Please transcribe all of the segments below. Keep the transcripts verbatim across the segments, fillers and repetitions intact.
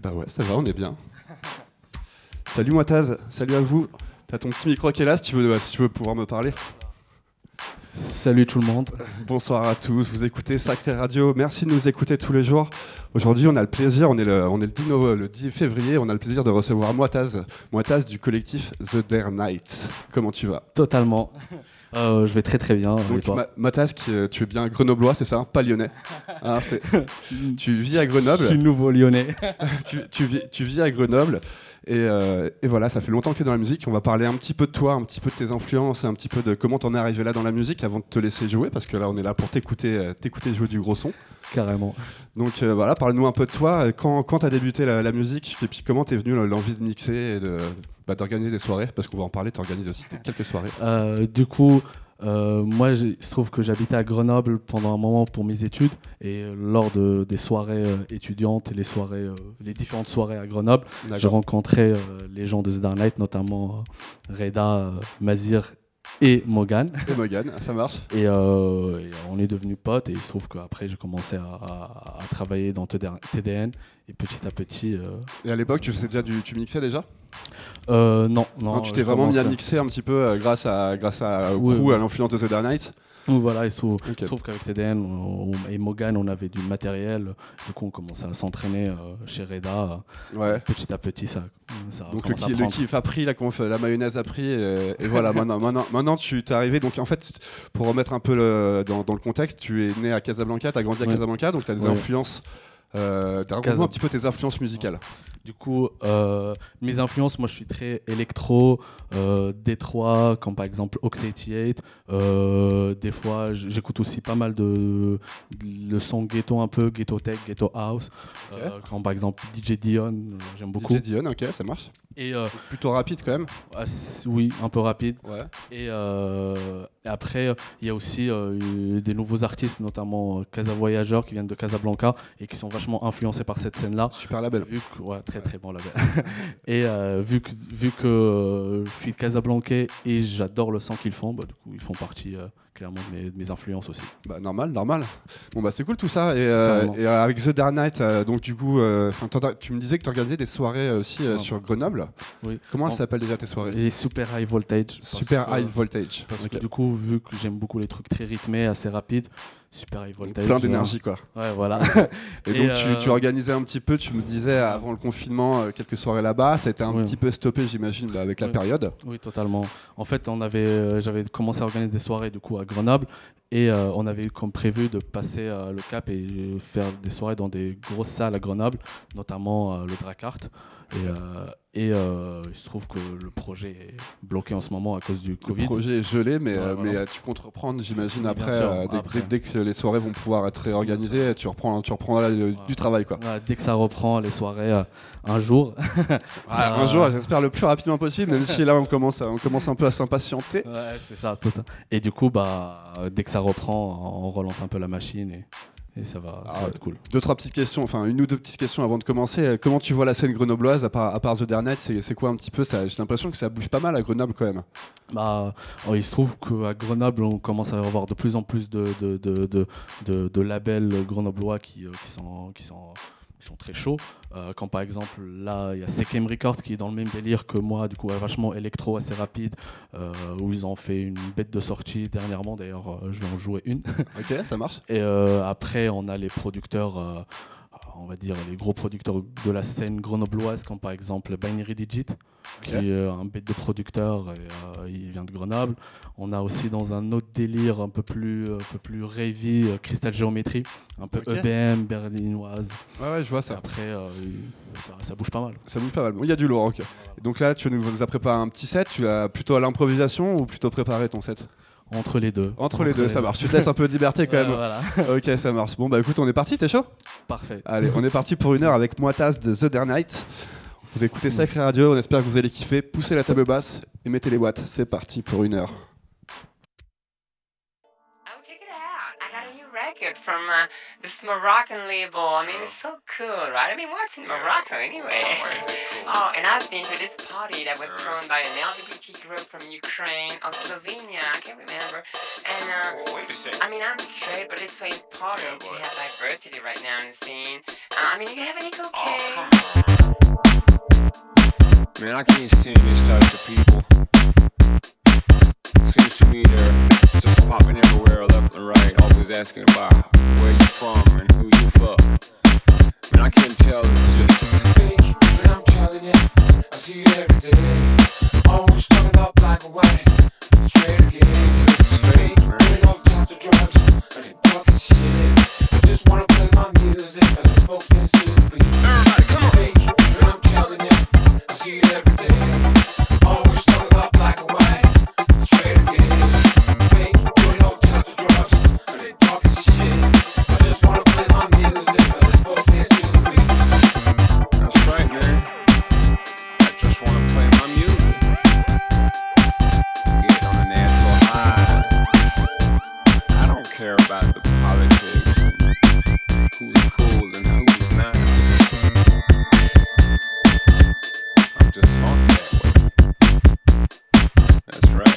bah ouais, ça va, on est bien. Salut Moitaz, salut à vous. T'as ton petit micro qui est là, si tu veux, si tu veux pouvoir me parler. Salut tout le monde. Bonsoir à tous, vous écoutez Sacré Radio, merci de nous écouter tous les jours. Aujourd'hui on a le plaisir, on est le, on est le, dix, le dix février, on a le plaisir de recevoir Moitaz, Moitaz du collectif The Darknight. Comment tu vas ? Totalement, euh, je vais très très bien. Donc Ma- Moitaz, qui, tu es bien grenoblois, c'est ça ? Pas lyonnais. Ah, c'est... Tu vis à Grenoble. Je suis nouveau lyonnais. tu, tu, vis, tu vis à Grenoble. Et, euh, et voilà, ça fait longtemps que tu es dans la musique. On va parler un petit peu de toi, un petit peu de tes influences, un petit peu de comment t'en es arrivé là dans la musique avant de te laisser jouer, parce que là on est là pour t'écouter, t'écouter jouer du gros son. Carrément. Donc euh, voilà, parle-nous un peu de toi. Quand, quand t'as débuté la, la musique et puis comment t'es venu l'envie de mixer et de, bah, d'organiser des soirées, parce qu'on va en parler, t'organises aussi quelques soirées. Euh, du coup, euh, moi il se trouve que j'habitais à Grenoble pendant un moment pour mes études et lors de, des soirées euh, étudiantes et les, soirées, euh, les différentes soirées à Grenoble, d'accord, j'ai rencontré euh, les gens de The Darknight, notamment euh, Reda, euh, Mazir et Morgan. Et Morgan, ça marche. Et, euh, et on est devenus potes et il se trouve qu'après j'ai commencé à, à, à travailler dans T D N et petit à petit... Euh, et à l'époque, euh, tu, faisais déjà du, tu mixais déjà ? euh, Non, non. Donc, tu t'es vraiment mis à mixer un petit peu euh, grâce, à, grâce à, au oui, crew, oui. à l'influence de The Darknight. Voilà, il se trouve, okay. trouve qu'avec T D N on, et Morgan, on avait du matériel. Du coup, on commençait à s'entraîner euh, chez Reda. Ouais. Petit à petit, ça, ça donc le, qui, le kiff a pris, la, conf, la mayonnaise a pris. Et, et voilà, maintenant, maintenant, maintenant tu es arrivé. Donc en fait, pour remettre un peu le, dans, dans le contexte, tu es né à Casablanca, tu as grandi à ouais. Casablanca, donc tu as des ouais. influences. Euh, tu as raconté un petit peu tes influences musicales. Du coup, euh, mes influences, moi je suis très électro, euh, Détroit, comme par exemple Ox quatre-vingt-dix-huit. Euh, des fois, j'écoute aussi pas mal de, de le son ghetto un peu, ghetto tech, ghetto house. Okay. Euh, comme par exemple D J Dion, j'aime beaucoup. D J Dion, ok, ça marche. Et euh, plutôt rapide quand même. Ah, oui, un peu rapide. Ouais. Et euh, après, il y a aussi euh, des nouveaux artistes, notamment Casa Voyageur qui viennent de Casablanca et qui sont vachement influencés par cette scène-là. Super label. Vu que, ouais, très très bon label. Et euh, vu que, vu que euh, je suis Casablancais et j'adore le son qu'ils font, bah, du coup ils font partie euh, clairement de mes, de mes influences aussi. Bah normal, normal. Bon bah c'est cool tout ça. Et, euh, et euh, avec The Darknight, euh, donc du coup, euh, tu me disais que tu organisais des soirées aussi euh, ah, sur Grenoble. Oui. Comment elles s'appellent déjà tes soirées ? Les Super High Voltage. Super que, High Voltage. Parce okay. que du coup, vu que j'aime beaucoup les trucs très rythmés, assez rapides. Super High Voltage. Plein d'énergie quoi. Ouais voilà. Et, et donc euh... tu, tu organisais un petit peu, tu me disais avant le confinement euh, quelques soirées là-bas, ça a été un oui. petit peu stoppé j'imagine là, avec oui. la période. Oui totalement. En fait on avait, euh, j'avais commencé à organiser des soirées du coup à Grenoble et euh, on avait comme prévu de passer euh, le cap et faire des soirées dans des grosses salles à Grenoble, notamment euh, le Dracart. Et, euh, et euh, il se trouve que le projet est bloqué en ce moment à cause du Covid. Le projet est gelé, mais, ouais, euh, mais tu comptes reprendre, j'imagine, oui, après, sûr, euh, dès, après. Dès, dès que les soirées vont pouvoir être réorganisées, tu reprends, tu reprends là, ouais. du travail. Quoi. Ouais, dès que ça reprend, les soirées, euh, un jour. Ouais, ça, un euh... jour, j'espère le plus rapidement possible, même si là, on commence, on commence un peu à s'impatienter. Ouais, c'est ça, tout ça. Et du coup, bah, dès que ça reprend, on relance un peu la machine. Et... Et ça va, ça va être cool. Deux, trois petites questions, enfin une ou deux petites questions avant de commencer. Comment tu vois la scène grenobloise à part, à part The Darknight, c'est, c'est quoi un petit peu ça ? J'ai l'impression que ça bouge pas mal à Grenoble quand même. Bah, oh, il se trouve qu'à Grenoble, on commence à avoir de plus en plus de, de, de, de, de, de labels grenoblois qui, euh, qui sont... Qui sont qui sont très chauds, euh, quand par exemple là il y a C K M Records qui est dans le même délire que moi, du coup vachement électro, assez rapide, euh, où ils ont fait une bête de sortie dernièrement, d'ailleurs euh, je vais en jouer une. Ok, ça marche. Et euh, après on a les producteurs, euh, on va dire les gros producteurs de la scène grenobloise, comme par exemple Binary Digit, qui okay. est un bête de producteur, et, euh, il vient de Grenoble. On a aussi dans un autre délire un peu plus, un peu plus ravey, euh, Crystal Geometry, un peu okay. E B M, berlinoise. Ouais, ouais, je vois ça. Et après, euh, ça, ça bouge pas mal. Ça bouge pas mal. Il bon, y a du lourd, ok. Voilà. Donc là, tu nous as préparé un petit set. Tu as plutôt à l'improvisation ou plutôt préparé ton set ? Entre les deux. Entre, Entre les deux, les ça deux. marche. Tu te laisses un peu de liberté quand ouais, même. Voilà. Ok, ça marche. Bon, bah écoute, on est parti, t'es chaud ? Parfait. Allez, on est parti pour une heure avec Moitaz de The Darknight. Vous écoutez Sacré Radio, on espère que vous allez kiffer. Poussez la table basse et mettez les watts. C'est parti pour une heure. Oh, check it out. I got a new record from uh, this Moroccan label. I mean, it's so cool, right? I mean, what's in Morocco anyway? Oh, and I've been to this party that was thrown by an L G B T group from Ukraine or Slovenia. I can't remember. And, uh, wait a second. I mean, I'm straight, but it's so important yeah, to have diversity right now in the scene. Uh, I mean, do you have any cocaine? Oh, come on. Man, I can't stand this type of people. Seems to me they're just popping everywhere, left and right, always asking about where you from and who you fuck. Man, I can't tell, it's just fake, and I'm telling you, I see it every day. Always talking about black and white, straight again. This is fake, doing all types of drugs, and they talking shit. I just wanna play my music, and the folks can still be. Everybody, come on! Fake, and I'm telling you, I see it every day. Always talking about black and white, straight again. Fake, doing all types of drugs, and they talking shit. I just wanna play my music, and the folks can still be. That's right, man. I just wanna play my music. Get on a natural high. I don't care about the politics and who's cool and who's not. I'm just funky that way. That's right.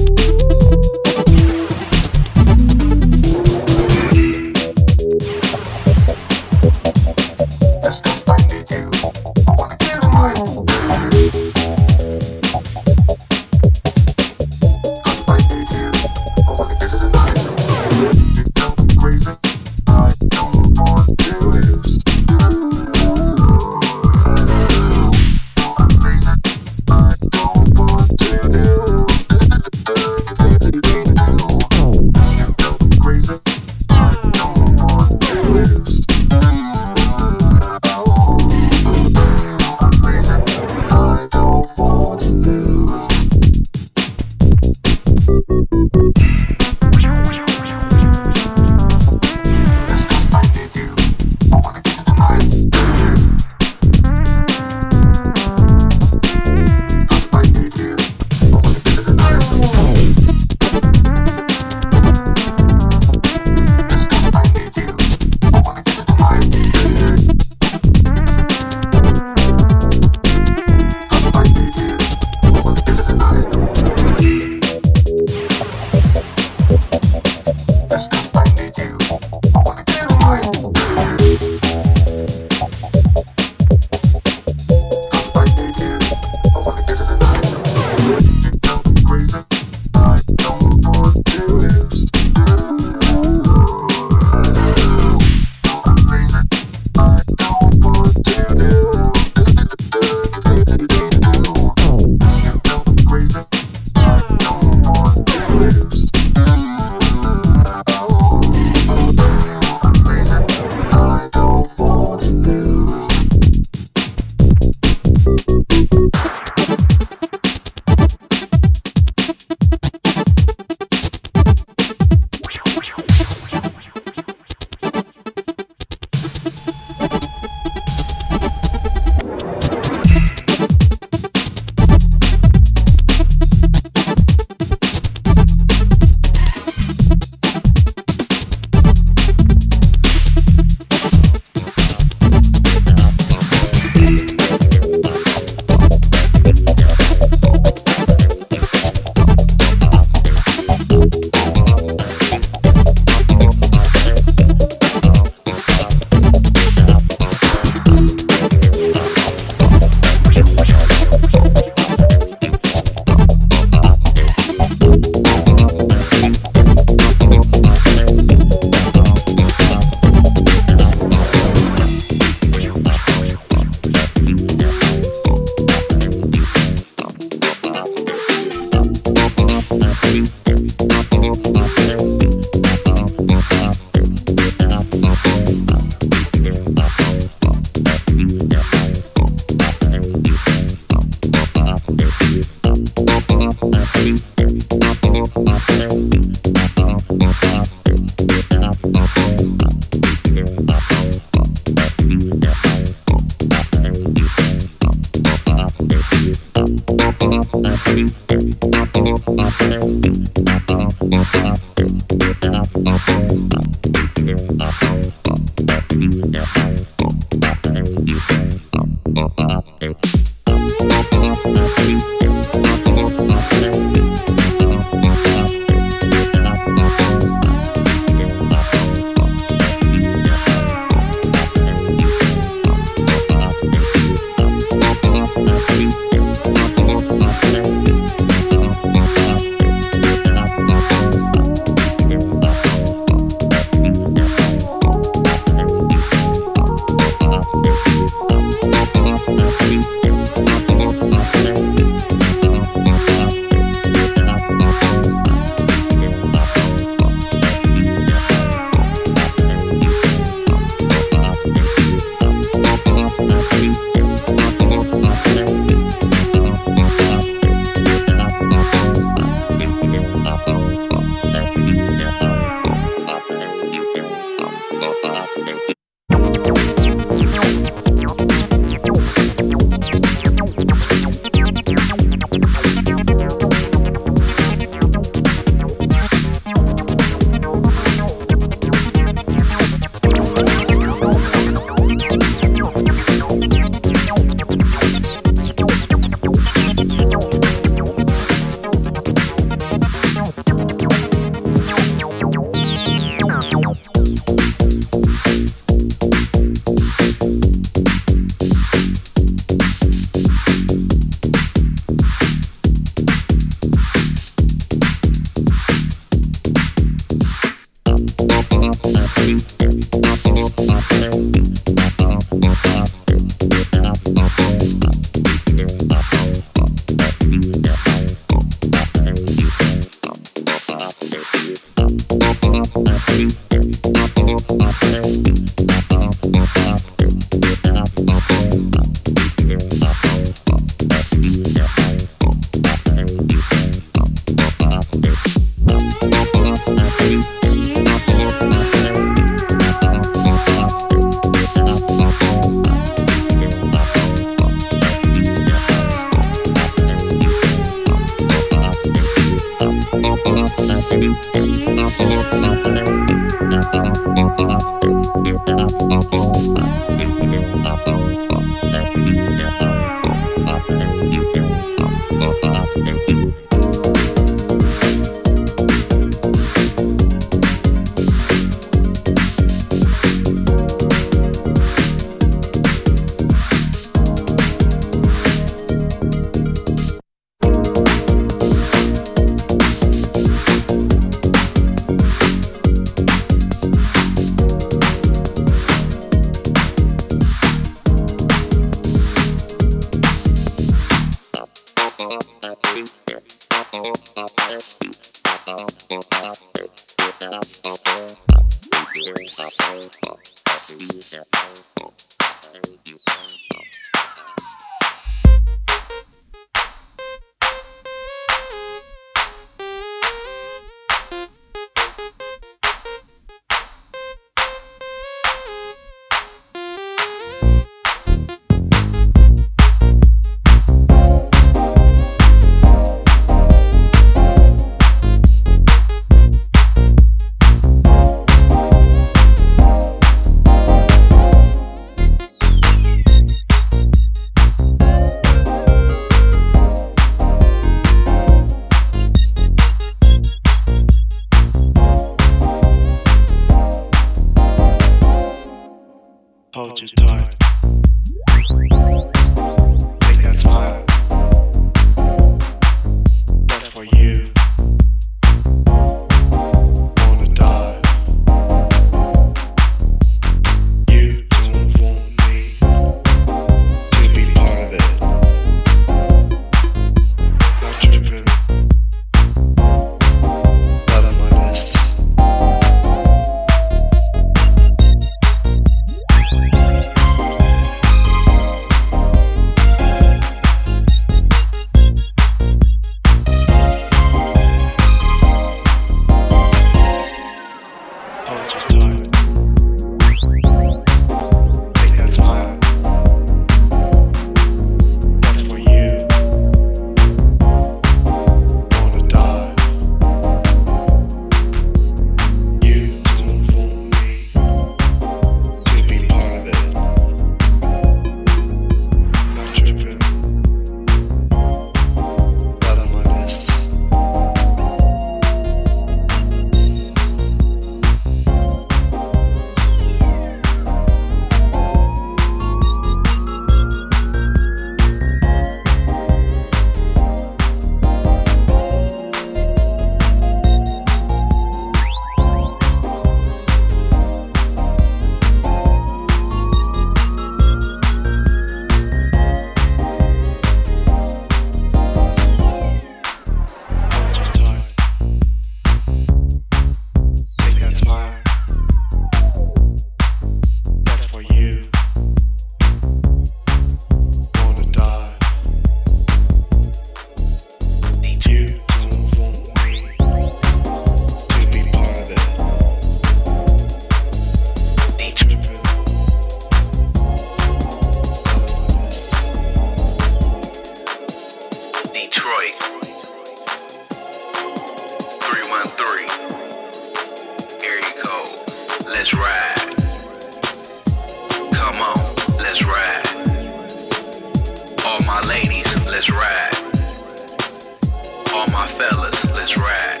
my fellas, let's ride.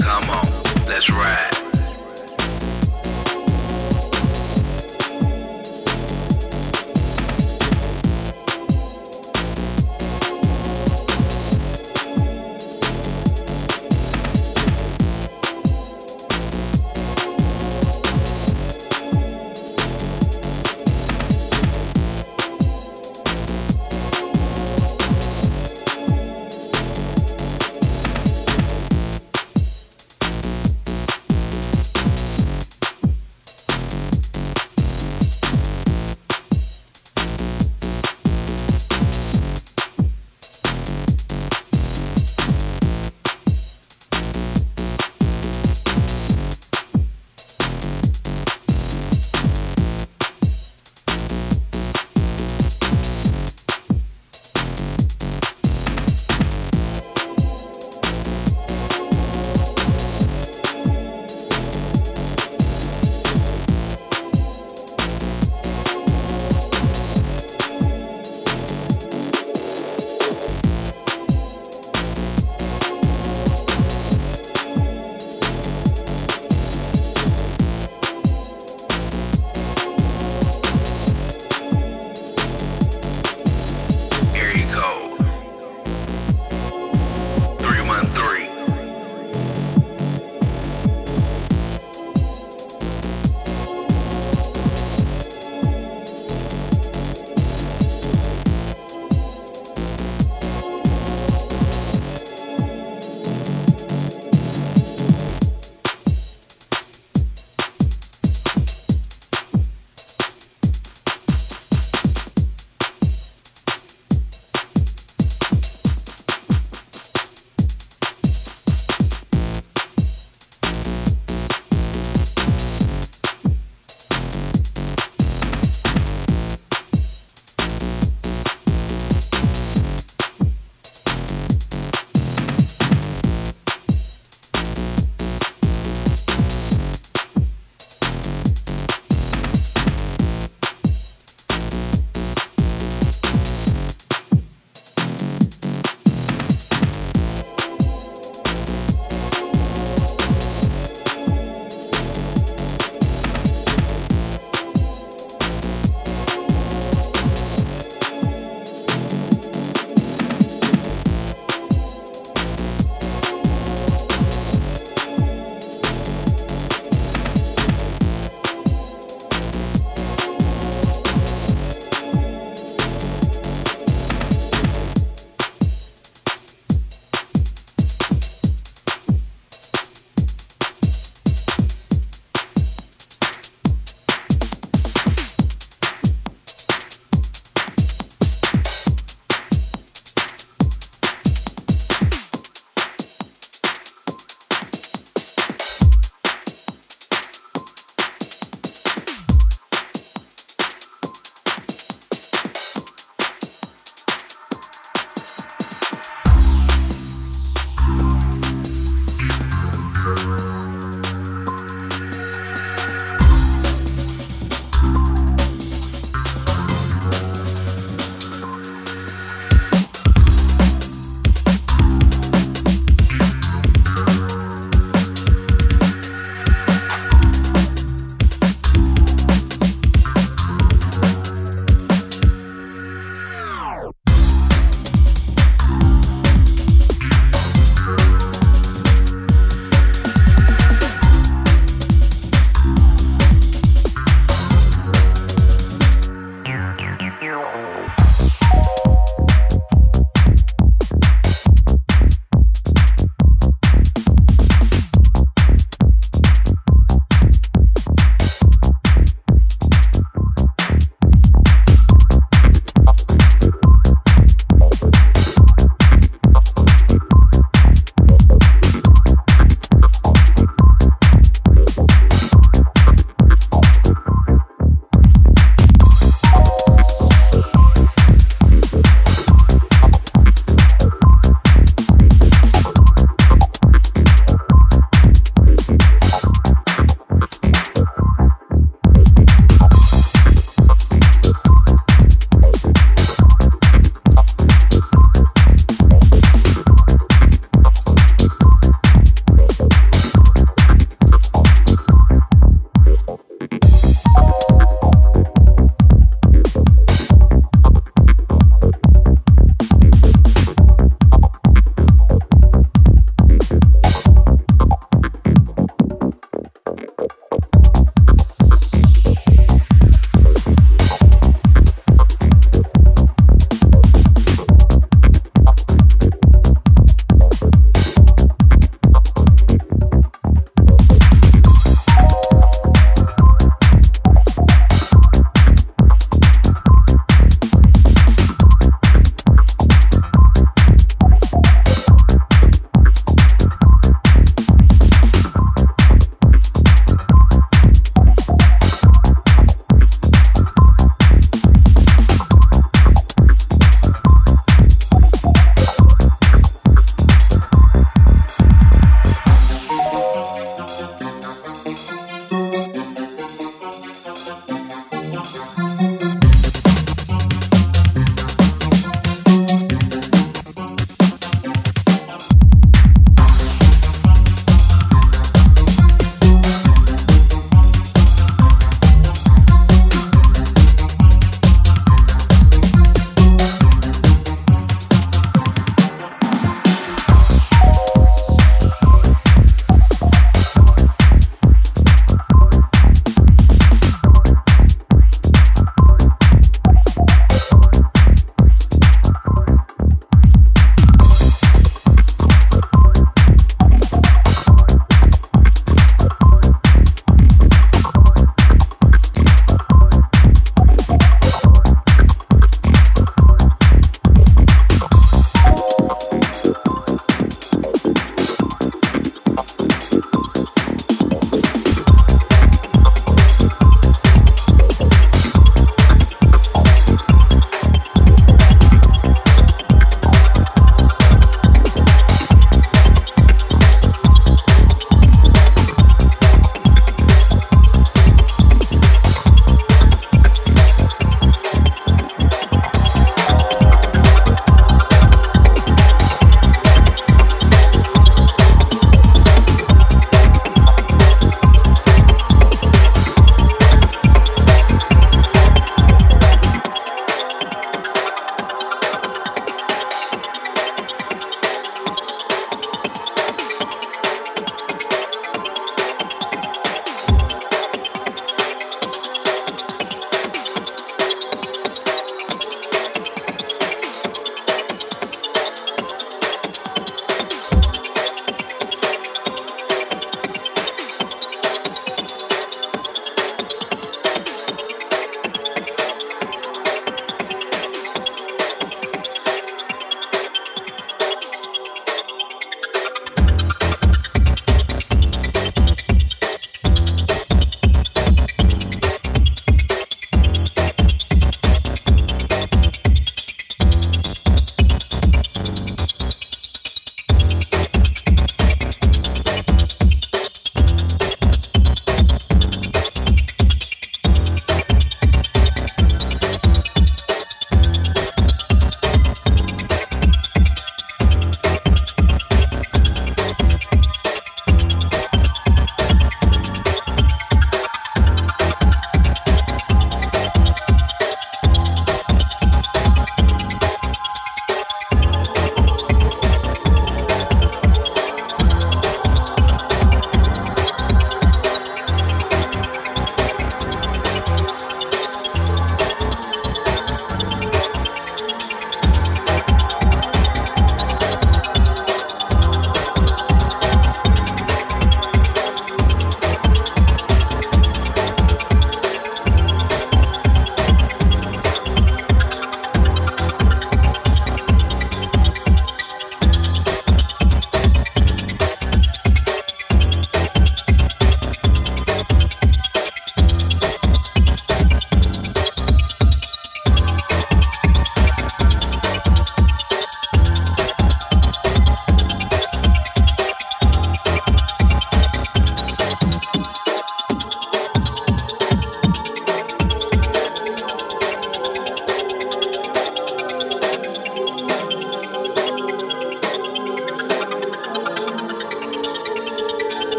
Come on, let's ride.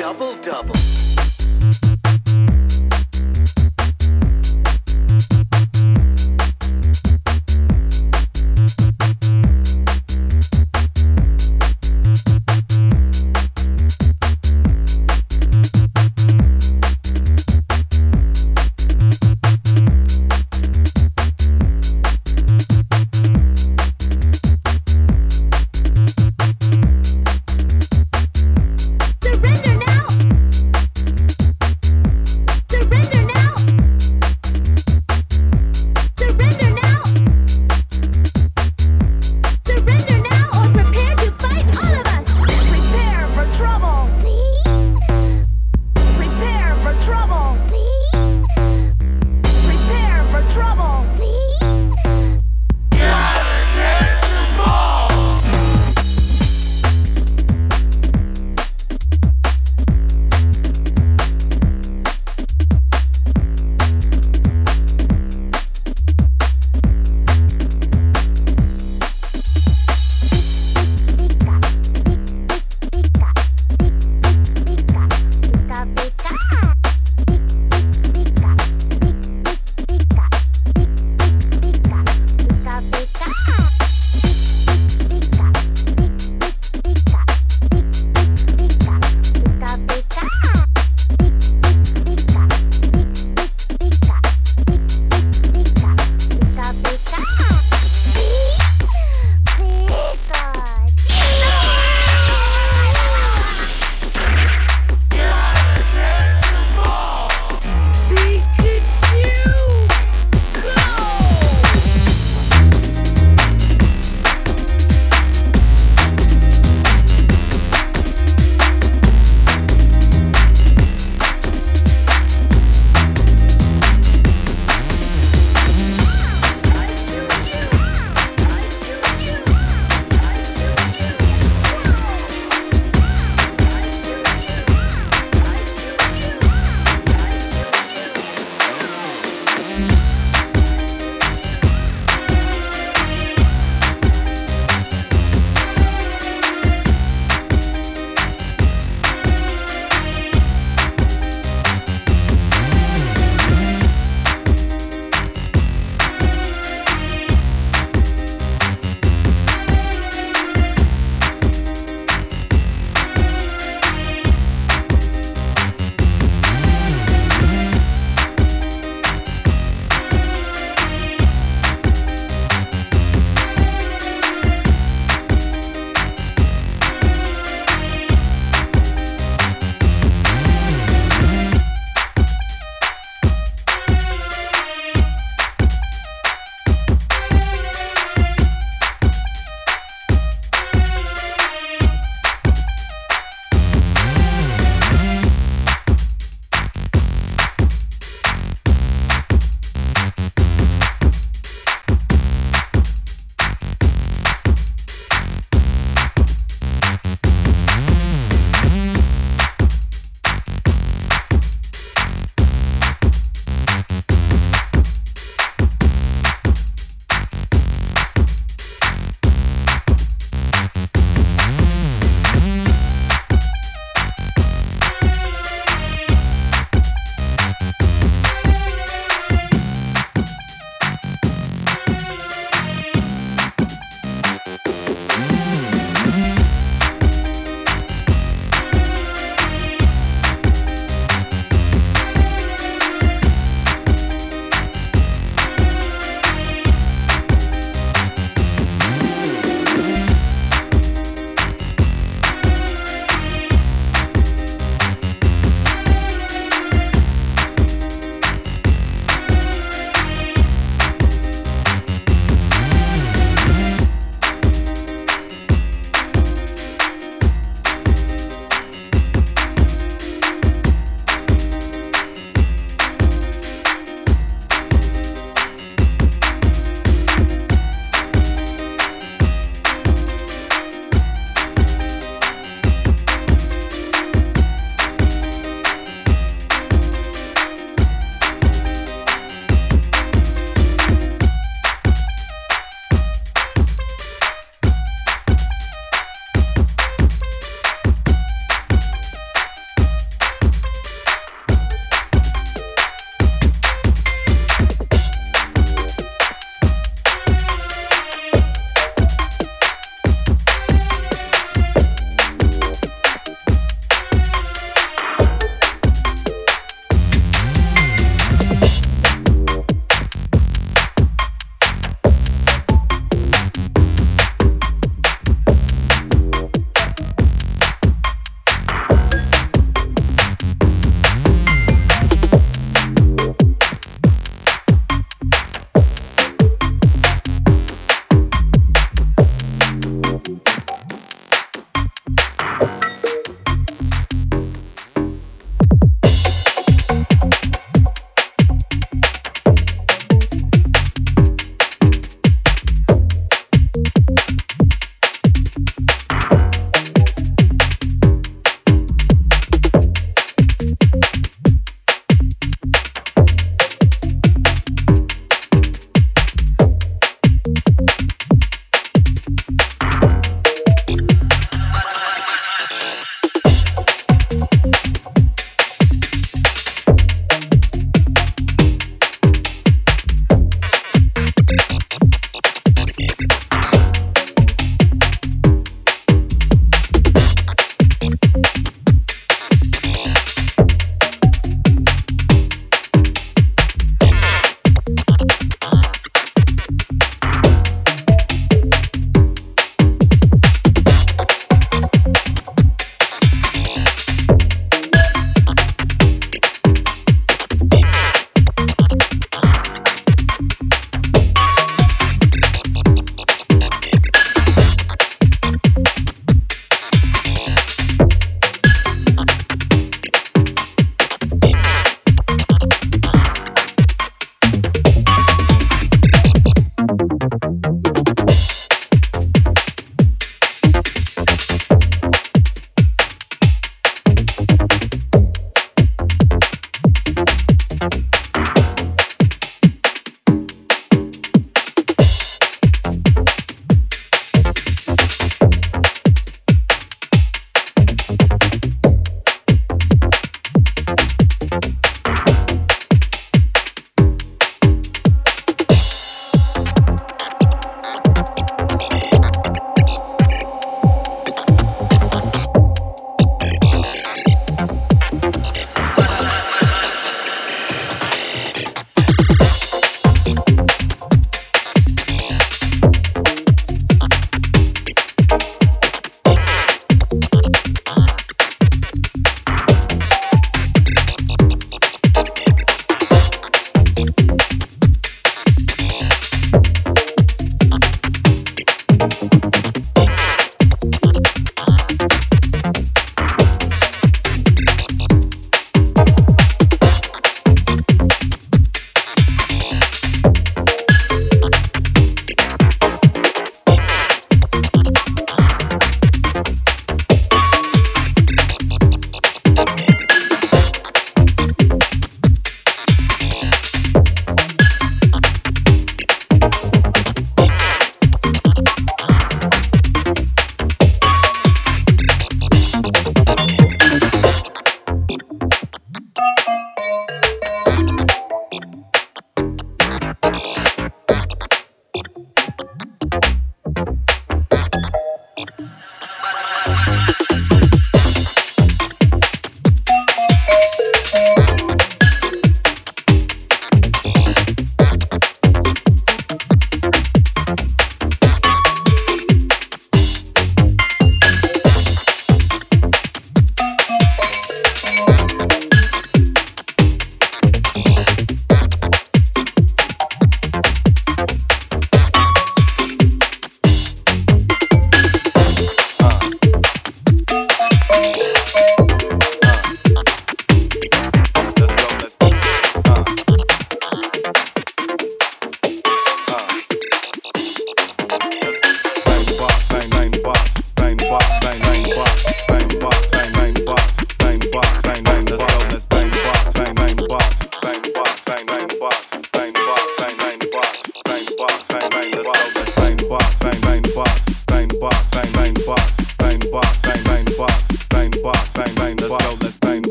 double double.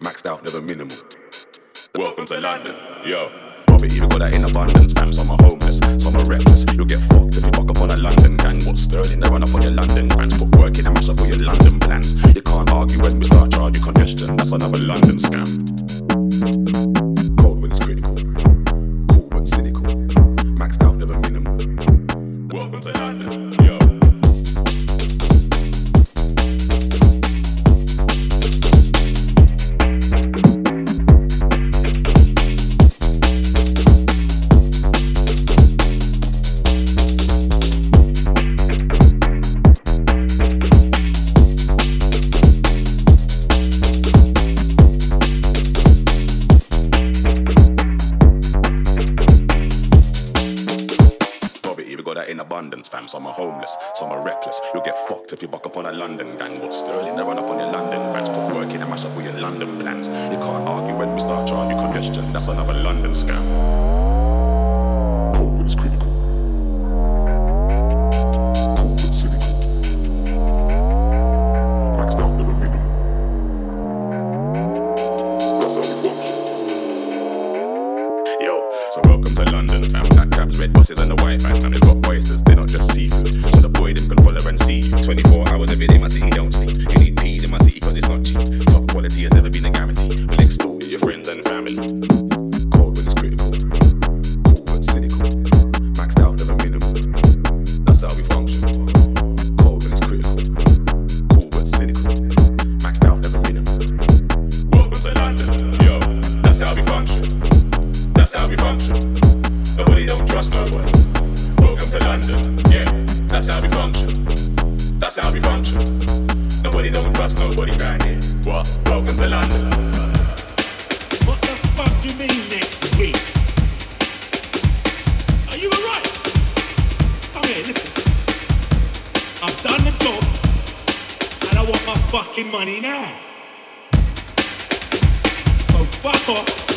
Maxed out, never minimum. welcome to London. Yo. Some are homeless, some are reckless. You'll get fucked if you buck up on a London gang. What's sterling, they run up on your London brands. Put work in and mash up with your London plans. You can't argue when we start charging congestion. That's another London scam. Money now. So fuck off.